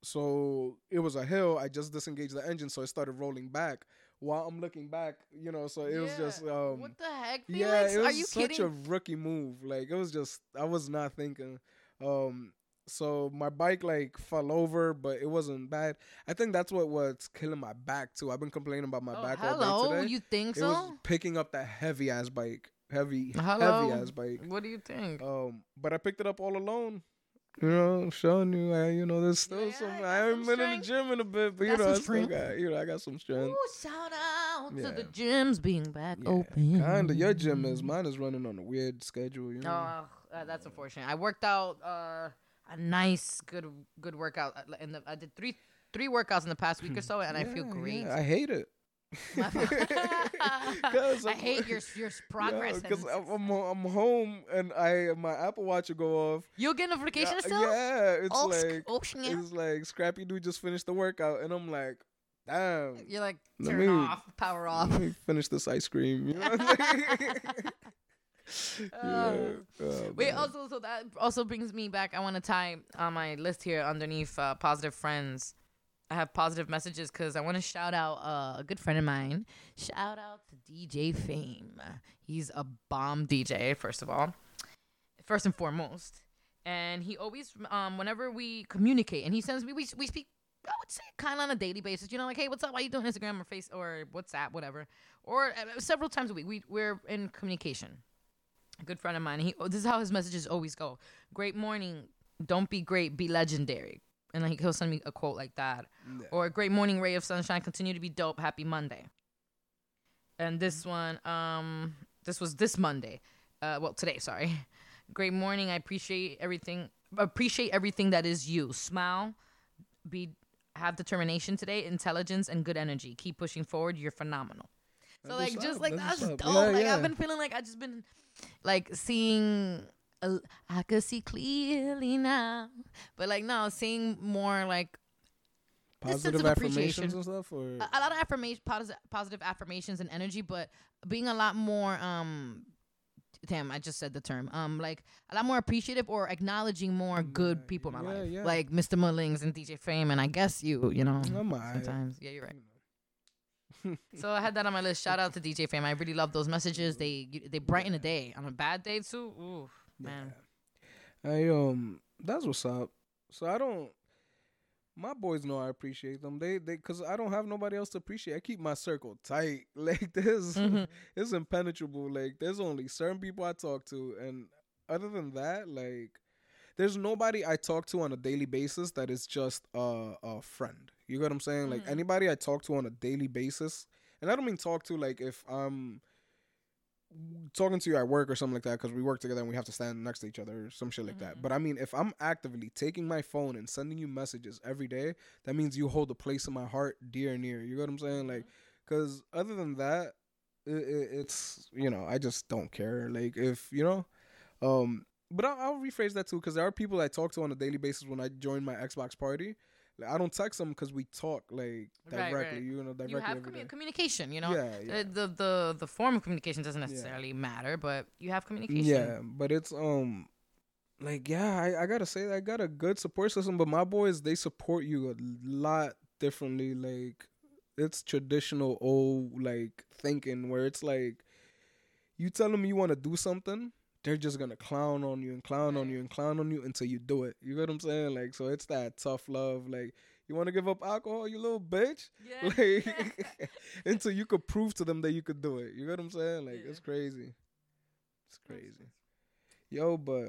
So it was a hill. I just disengaged the engine, so it started rolling back. While I'm looking back, so it was just... what the heck, Felix? It was such a rookie move. It was just, I was not thinking... So my bike like fell over, but it wasn't bad. I think that's what's killing my back too. I've been complaining about my back all day today. You think so? It was picking up that heavy ass bike, heavy ass bike. What do you think? But I picked it up all alone. You know, I'm showing you, there's still some. I haven't been in the gym in a bit, but I got some strength. Ooh, shout out to the gyms being back open. Kinda, your gym is. Mine is running on a weird schedule. You know, that's unfortunate. I worked out a nice, good workout. I did three workouts in the past week or so, and I feel great. Yeah, I hate it. I hate your progress. Because I'm home and my Apple Watch will go off. You'll get notification still? Yeah, it's like Scrappy Doo just finished the workout, and I'm like, damn. You're like, power off. Let me finish this ice cream. You know what I'm saying? So that also brings me back. I want to tie on my list here underneath positive friends. I have positive messages because I want to shout out a good friend of mine. Shout out to DJ Fame. He's a bomb DJ, first and foremost. And he always, whenever we communicate, and he sends me, we speak, I would say, kind of on a daily basis. You know, like, hey, what's up? Why you doing Instagram or Face or WhatsApp, whatever. Or several times a week, we're in communication. A good friend of mine. This is how his messages always go. Great morning. Don't be great. Be legendary. And like he'll send me a quote like that. Yeah. Or great morning, ray of sunshine. Continue to be dope. Happy Monday. And this one, this was this Monday. Today, sorry. Great morning. I appreciate everything. Appreciate everything that is you. Smile. Have determination today. Intelligence and good energy. Keep pushing forward. You're phenomenal. So that's like just up. Like that's dope. Yeah, I've been feeling like I've just been like seeing. I could see clearly now, but like now seeing more like positive affirmations and stuff, or a lot of affirmation, positive affirmations and energy, but being a lot more damn, I just said the term like a lot more appreciative or acknowledging more good people in my life, like Mr. Mullings and DJ Fame, and I guess you know sometimes. Yeah, you're right. So I had that on my list. Shout out to DJ Fame. I really love those messages. They brighten a day. On a bad day too. Ooh. Man, that's what's up. So my boys know I appreciate them. They, cause I don't have nobody else to appreciate. I keep my circle tight. Like this, it's impenetrable. Like there's only certain people I talk to, and other than that, like there's nobody I talk to on a daily basis that is just a friend. You get what I'm saying? Mm-hmm. Like anybody I talk to on a daily basis, and I don't mean talk to like if I'm talking to you at work or something like that, because we work together and we have to stand next to each other or some shit like that. But I mean, if I'm actively taking my phone and sending you messages every day, that means you hold a place in my heart dear and near. You know what I'm saying? Like, because other than that, it's, I just don't care. Like, if, but I'll rephrase that too, because there are people I talk to on a daily basis when I join my Xbox party. I don't text them because we talk like directly, right. Directly. You have communication, Yeah. The form of communication doesn't necessarily matter, but you have communication. Yeah, but it's I gotta say that I got a good support system, but my boys, they support you a lot differently. Like it's traditional old like thinking where it's like you tell them you want to do something. They're just going to clown on you and clown on you and clown on you until you do it. You get what I'm saying? Like, so it's that tough love. Like, you want to give up alcohol, you little bitch? Yeah. Like, until you could prove to them that you could do it. You get what I'm saying? Like, it's crazy. It's crazy. Yo, but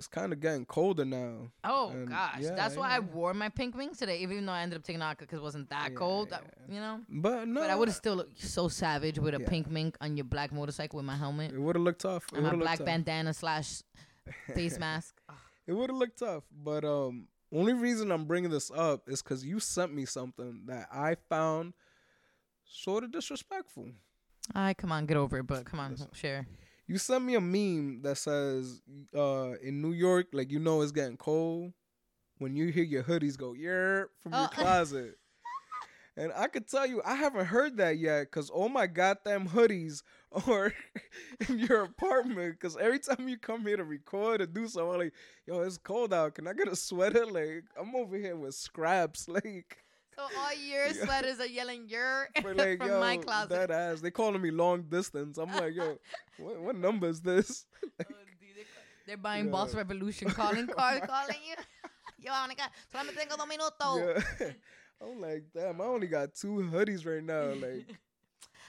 it's kind of getting colder now. Oh, gosh. Yeah, that's why I wore my pink wings today, even though I ended up taking out because it wasn't that cold, I. But no. But I would have still looked so savage with a pink mink on your black motorcycle with my helmet. It would have looked tough. And my black bandana / face mask. It would have looked tough. But only reason I'm bringing this up is because you sent me something that I found sort of disrespectful. All right, come on, get over it, but come on, share. You sent me a meme that says, in New York, like, it's getting cold when you hear your hoodies go, from your closet. And I could tell you, I haven't heard that yet because all my goddamn hoodies are in your apartment. Because every time you come here to record or do something, I'm like, yo, it's cold out. Can I get a sweater? Like, I'm over here with scraps. Like... So all your sweaters are yelling like, from my closet. That ass. They calling me long distance. I'm like, yo, what number is this? Like, They're buying Boss Revolution calling cards, calling you. Yo, I only got solamente tengo dos minutos. Yeah. I'm like, damn, I only got 2 hoodies right now. Like,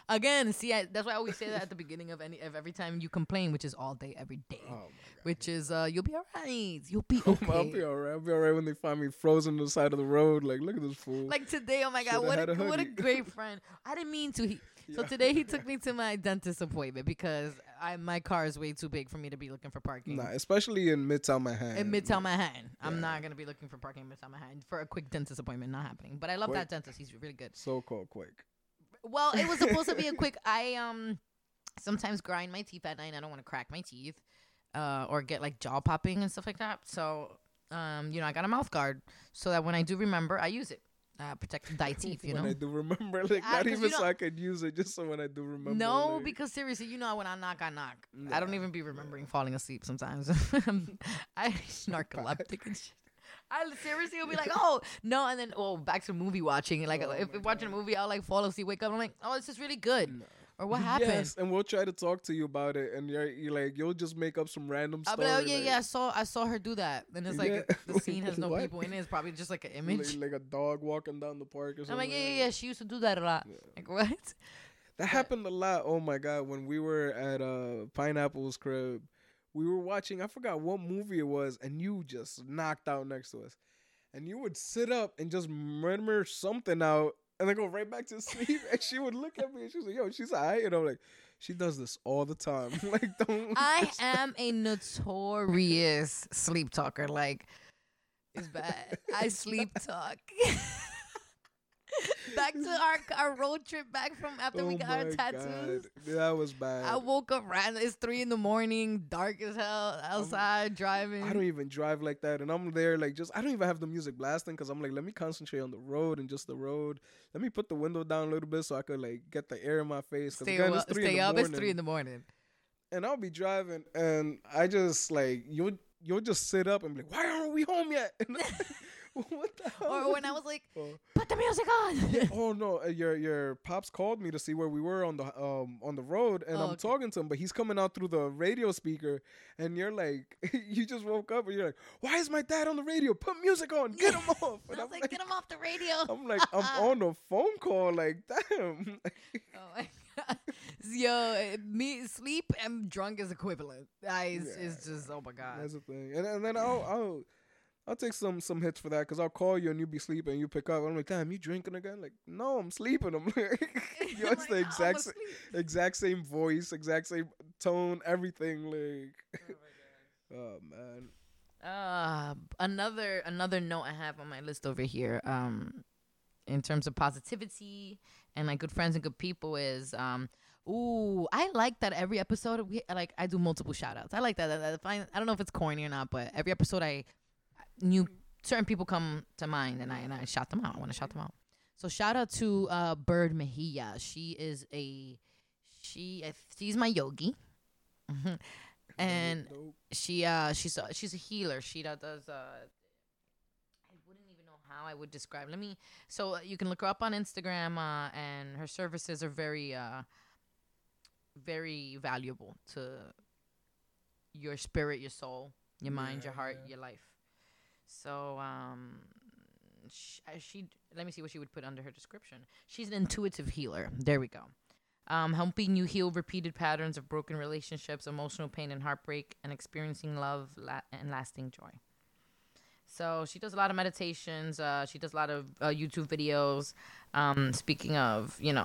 again, see, that's why I always say that at the beginning of every time you complain, which is all day, every day. Oh my God. Which is, you'll be all right. You'll be okay. I'll be all right. I'll be all right when they find me frozen on the side of the road. Like, look at this fool. Like today, oh my God, what a great friend. I didn't mean to. So today he took me to my dentist appointment because my car is way too big for me to be looking for parking. Nah, especially in Midtown Manhattan. Yeah. I'm not going to be looking for parking in Midtown Manhattan for a quick dentist appointment. Not happening. But I love that dentist. He's really good. So-called quick. Well, it was supposed to be a quick. I sometimes grind my teeth at night. I don't want to crack my teeth or get like jaw popping and stuff like that. So, I got a mouth guard so that when I do remember, I use it. Protect thy teeth, you know. When I do remember, like not even so I could use it, just so when I do remember. No, like, because seriously, you know, when I knock, I knock. Yeah, I don't even be remembering falling asleep sometimes. I narcoleptic and shit. I seriously would be like, oh no, and then back to movie watching. Like if watching a movie, I'll like fall asleep, wake up, and I'm like, oh, this is really good. No. Or what happened? Yes, and we'll try to talk to you about it, and you're like, you'll just make up some random story. Like, I saw her do that, and it's like the scene has no people in it. It's probably just like an image, like a dog walking down the park or something. I'm like, she used to do that a lot. Yeah. Like what? That happened a lot. Oh my God, when we were at Pineapple's crib, we were watching. I forgot what movie it was, and you just knocked out next to us, and you would sit up and just murmur something out. And I go right back to sleep, and she would look at me, and she was like, "Yo, she's all right," and I'm like, "She does this all the time." Like, don't. I am a notorious sleep talker. Like, it's bad. I sleep talk. Back to our road trip back from after we got our tattoos. God. That was bad. I woke up random. It's 3 a.m, dark as hell outside, driving. I don't even drive like that, and I'm there like I don't even have the music blasting because I'm like, let me concentrate on the road and just the road. Let me put the window down a little bit so I could like get the air in my face. It's 3 a.m, and I'll be driving, and I just like you'll just sit up and be like, why aren't we home yet? And what the hell? Or when I was like, put the music on. Oh no, your pops called me to see where we were on the road, and I'm talking to him, but he's coming out through the radio speaker, and you're like, you just woke up and you're like, why is my dad on the radio? Put music on, get him off. And I was like, get him off the radio. I'm like, I'm on a phone call, like damn. Oh my God. Yo, me sleep and drunk is equivalent. It's just, oh my God. That's the thing, and then I'll take some hits for that because I'll call you and you be sleeping and you pick up. I'm like, damn, you drinking again? Like, no, I'm sleeping. I'm like, it's the exact same voice, exact same tone, everything. Like, oh man. Another note I have on my list over here, in terms of positivity and like good friends and good people is, ooh, I like that every episode I do multiple shout outs. I like that. I don't know if it's corny or not, but every episode certain people come to mind, and I shout them out. I want to shout them out. So shout out to Bird Mejia. She is she's my yogi, and she's a healer. She does I wouldn't even know how I would describe. So you can look her up on Instagram, and her services are very very valuable to your spirit, your soul, your mind, your heart, your life. So, she let me see what she would put under her description. She's an intuitive healer. There we go. Helping you heal repeated patterns of broken relationships, emotional pain and heartbreak, and experiencing love and lasting joy. So she does a lot of meditations. She does a lot of YouTube videos. Speaking of, your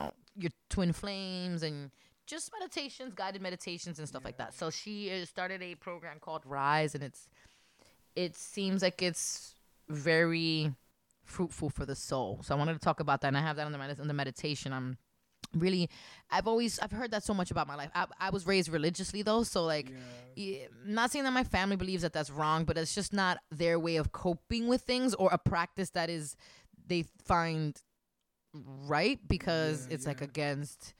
twin flames and just meditations, guided meditations and stuff like that. So she started a program called Rise, and it seems like it's very fruitful for the soul. So I wanted to talk about that, and I have that on the meditation. I've heard that so much about my life. I was raised religiously though, so like, not saying that my family believes that that's wrong, but it's just not their way of coping with things or a practice that is they find right because it's like against,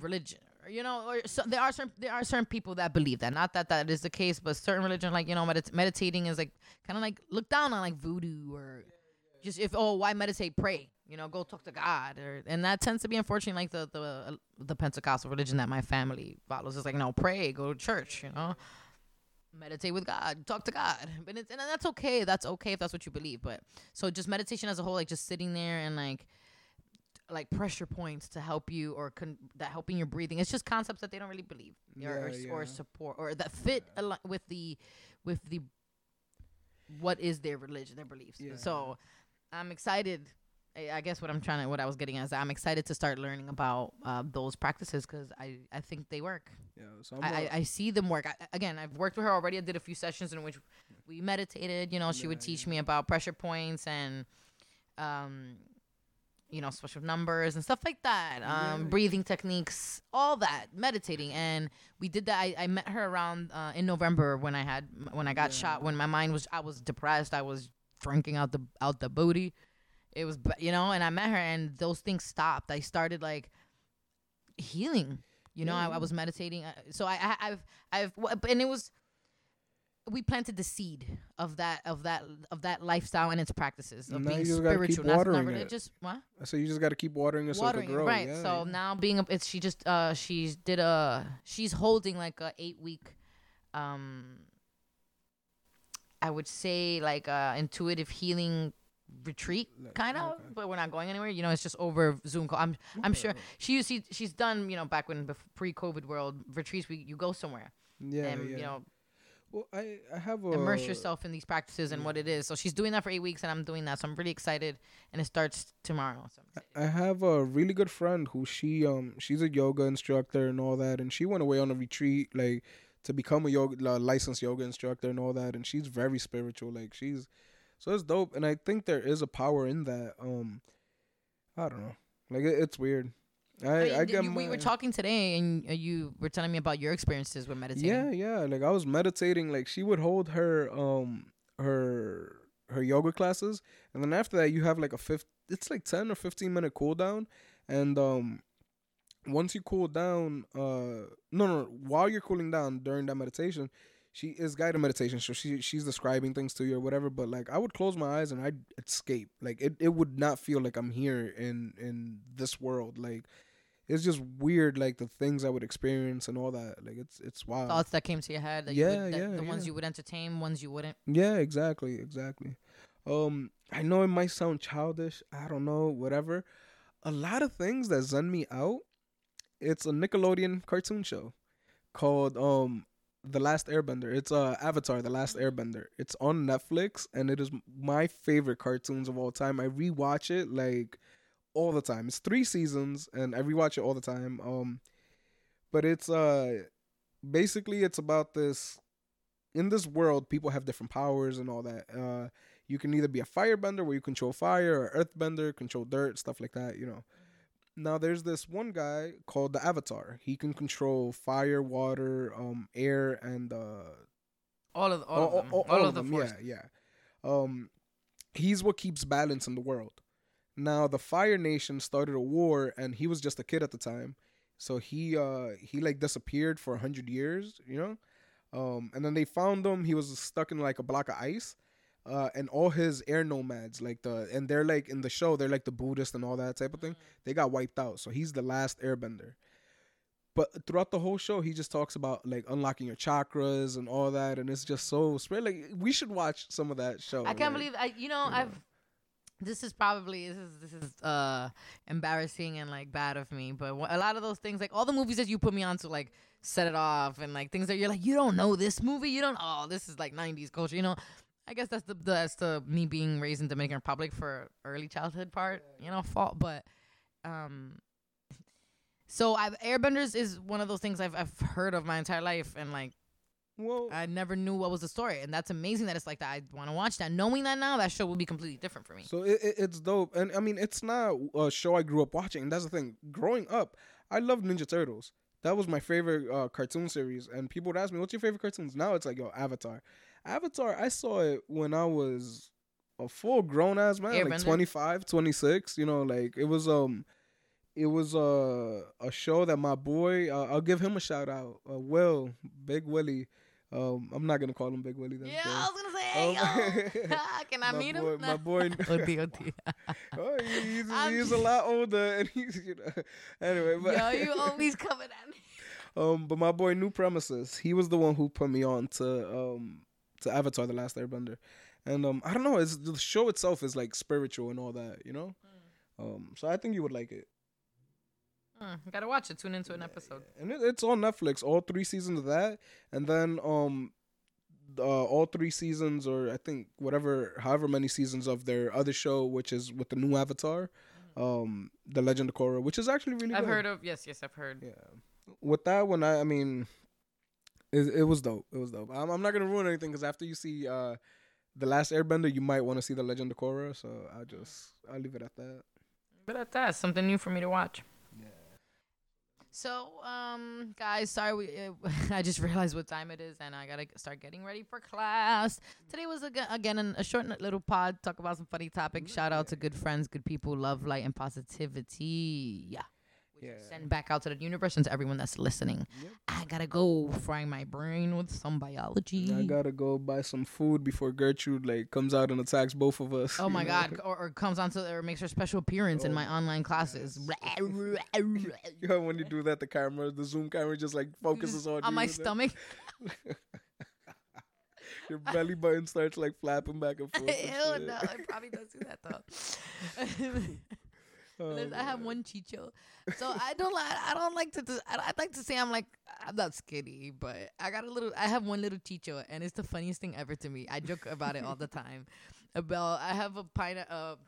religion. Or so there are certain people that believe that. Not that is the case, but certain religion, like meditating is like kind of like looked down on, like voodoo or just why meditate? Pray, go talk to God, and that tends to be unfortunately like the Pentecostal religion that my family follows. It's like no, pray, go to church. meditate with God, talk to God. But it's, and that's okay. That's okay if that's what you believe. But so just meditation as a whole, like just sitting there and like pressure points to help you or that helping your breathing. It's just concepts that they don't really believe or support or that fit a lot with the what is their religion, their beliefs. Yeah. So I'm excited. I guess what I was getting at is I'm excited to start learning about those practices because I think they work. Yeah, so I see them work. I've worked with her already. I did a few sessions in which we meditated. You know, she would teach me about pressure points and, you know, special numbers and stuff like that. Breathing techniques, all that, meditating. And we did that. I met her around in November when I got shot, when my mind was, I was depressed. I was drinking out the booty. It was, you know, and I met her and those things stopped. I started like healing, you know, I was meditating. So and it was, we planted the seed of that lifestyle and its practices of being spiritual, not religious. What? So you just got to keep watering it so it can grow. Right. Yeah. So now she's holding like a 8-week, I would say like a intuitive healing retreat kind of, but we're not going anywhere. You know, it's just over Zoom call. I'm sure she's done. You know, back when pre-COVID world retreats, you go somewhere. Yeah, and, you know. Well, I have immerse yourself in these practices and what it is. So she's doing that for 8 weeks, and I'm doing that. So I'm really excited, and it starts tomorrow. So I have a really good friend who she's a yoga instructor and all that, and she went away on a retreat like to become a licensed yoga instructor and all that, and she's very spiritual. Like she's. So it's dope, and I think there is a power in that. I don't know, like it's weird. We were talking today, and you were telling me about your experiences with meditating. Yeah. Like I was meditating. Like she would hold her her yoga classes, and then after that, you have like it's like 10 or 15 minute cool down, and once you cool down, while you're cooling down during that meditation. She is guided meditation, so she's describing things to you or whatever. But like, I would close my eyes and I'd escape. Like it would not feel like I'm here in this world. Like it's just weird. Like the things I would experience and all that. Like it's wild. Thoughts that came to your head. That the ones you would entertain, ones you wouldn't. Yeah, exactly. I know it might sound childish. I don't know, whatever. A lot of things that zen me out. It's a Nickelodeon cartoon show called The Last Airbender. It's Avatar: The Last Airbender. It's on Netflix, and it is my favorite cartoons of all time. I rewatch it like all the time. It's 3 seasons, and I rewatch it all the time. But it's basically it's about this. In this world, people have different powers and all that. You can either be a firebender, where you control fire, or earthbender, control dirt, stuff like that. You know. Now, there's this one guy called the Avatar. He can control fire, water, air, and... All of them. Yeah. He's what keeps balance in the world. Now, the Fire Nation started a war, and he was just a kid at the time. So he disappeared for 100 years, you know? And then they found him. He was stuck in, a block of ice. And all his air nomads, they're like in the show, they're like the Buddhists and all that type of thing. They got wiped out. So he's the last airbender. But throughout the whole show, he just talks about unlocking your chakras and all that. And it's just so spread. We should watch some of that show. I can't believe this is embarrassing and bad of me. But a lot of those things, all the movies that you put me on to Set It Off and things that you're you don't know this movie. You don't. Oh, this is 90s culture, you know. I guess that's the me being raised in Dominican Republic for early childhood part, you know, fault. But so airbenders is one of those things I've heard of my entire life, and I never knew what was the story, and that's amazing that it's like that. I want to watch that, knowing that now that show will be completely different for me. So it's dope, and I mean it's not a show I grew up watching. That's the thing. Growing up, I loved Ninja Turtles. That was my favorite cartoon series, and people would ask me, "What's your favorite cartoons?" Now it's Avatar. Avatar, I saw it when I was a full grown ass man, Airbender. 25, 26, you know, it was a show that my boy, I'll give him a shout out, Will, Big Willie. I'm not going to call him Big Willie. Yeah, I was going to say, hey, can I meet him? My boy. OD. Oh, he's a lot older. And he's, you know, anyway. But yo, you always coming at me. But my boy New Premises, he was the one who put me on to Avatar: The Last Airbender. And I don't know, it's, the show itself is like spiritual and all that, you know? So I think you would like it. Gotta watch it. Tune into an episode. Yeah. And it's on Netflix, all 3 seasons of that. And then all 3 seasons, or I think however many seasons of their other show, which is with the new Avatar, The Legend of Korra, which is actually really good. I've heard of, yes, I've heard. Yeah. With that one, I mean, it was dope. It was dope. I'm not going to ruin anything because after you see The Last Airbender, you might want to see The Legend of Korra. So I'll leave it at that. But at that, something new for me to watch. So, guys, sorry, I just realized what time it is, and I gotta start getting ready for class. Today was, again, a short little pod, talk about some funny topics. Shout out to good friends, good people, love, light, and positivity. Yeah. Send back out to the universe and to everyone that's listening. Yep. I gotta go fry my brain with some biology. I gotta go buy some food before Gertrude comes out and attacks both of us. Oh my God! Or comes on to or makes her special appearance in my online classes. Yeah, when you do that, the Zoom camera just focuses on my stomach. Your belly button starts flapping back and forth. Ew, no! It probably does do that though. I have one chicho, so I don't like to. I'd like to say I'm not skinny, but I have one little chicho, and it's the funniest thing ever to me. I joke about it all the time. I have a pineapple.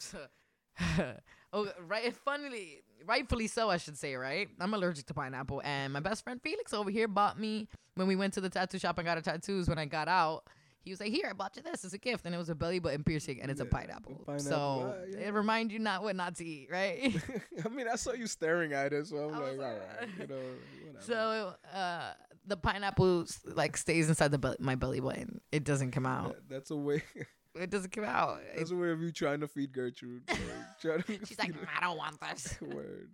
Oh, right. Funnily, rightfully so, I should say. Right, I'm allergic to pineapple, and my best friend Felix over here bought me when we went to the tattoo shop and got our tattoos. When I got out, he was like, "Here, I bought you this. It's a gift." And it was a belly button piercing, and it's a pineapple. So it reminds you not what to eat, right? I mean, I saw you staring at it, so I was like, all right, you know, whatever. So the pineapple, stays inside my belly button. It doesn't come out. That's a way. It doesn't come out. That's a way of you trying to feed Gertrude. She's like, I don't want this. Word.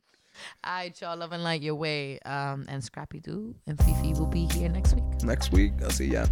All right, y'all, love and light your way. And Scrappy Doo and Fifi will be here next week. I'll see ya.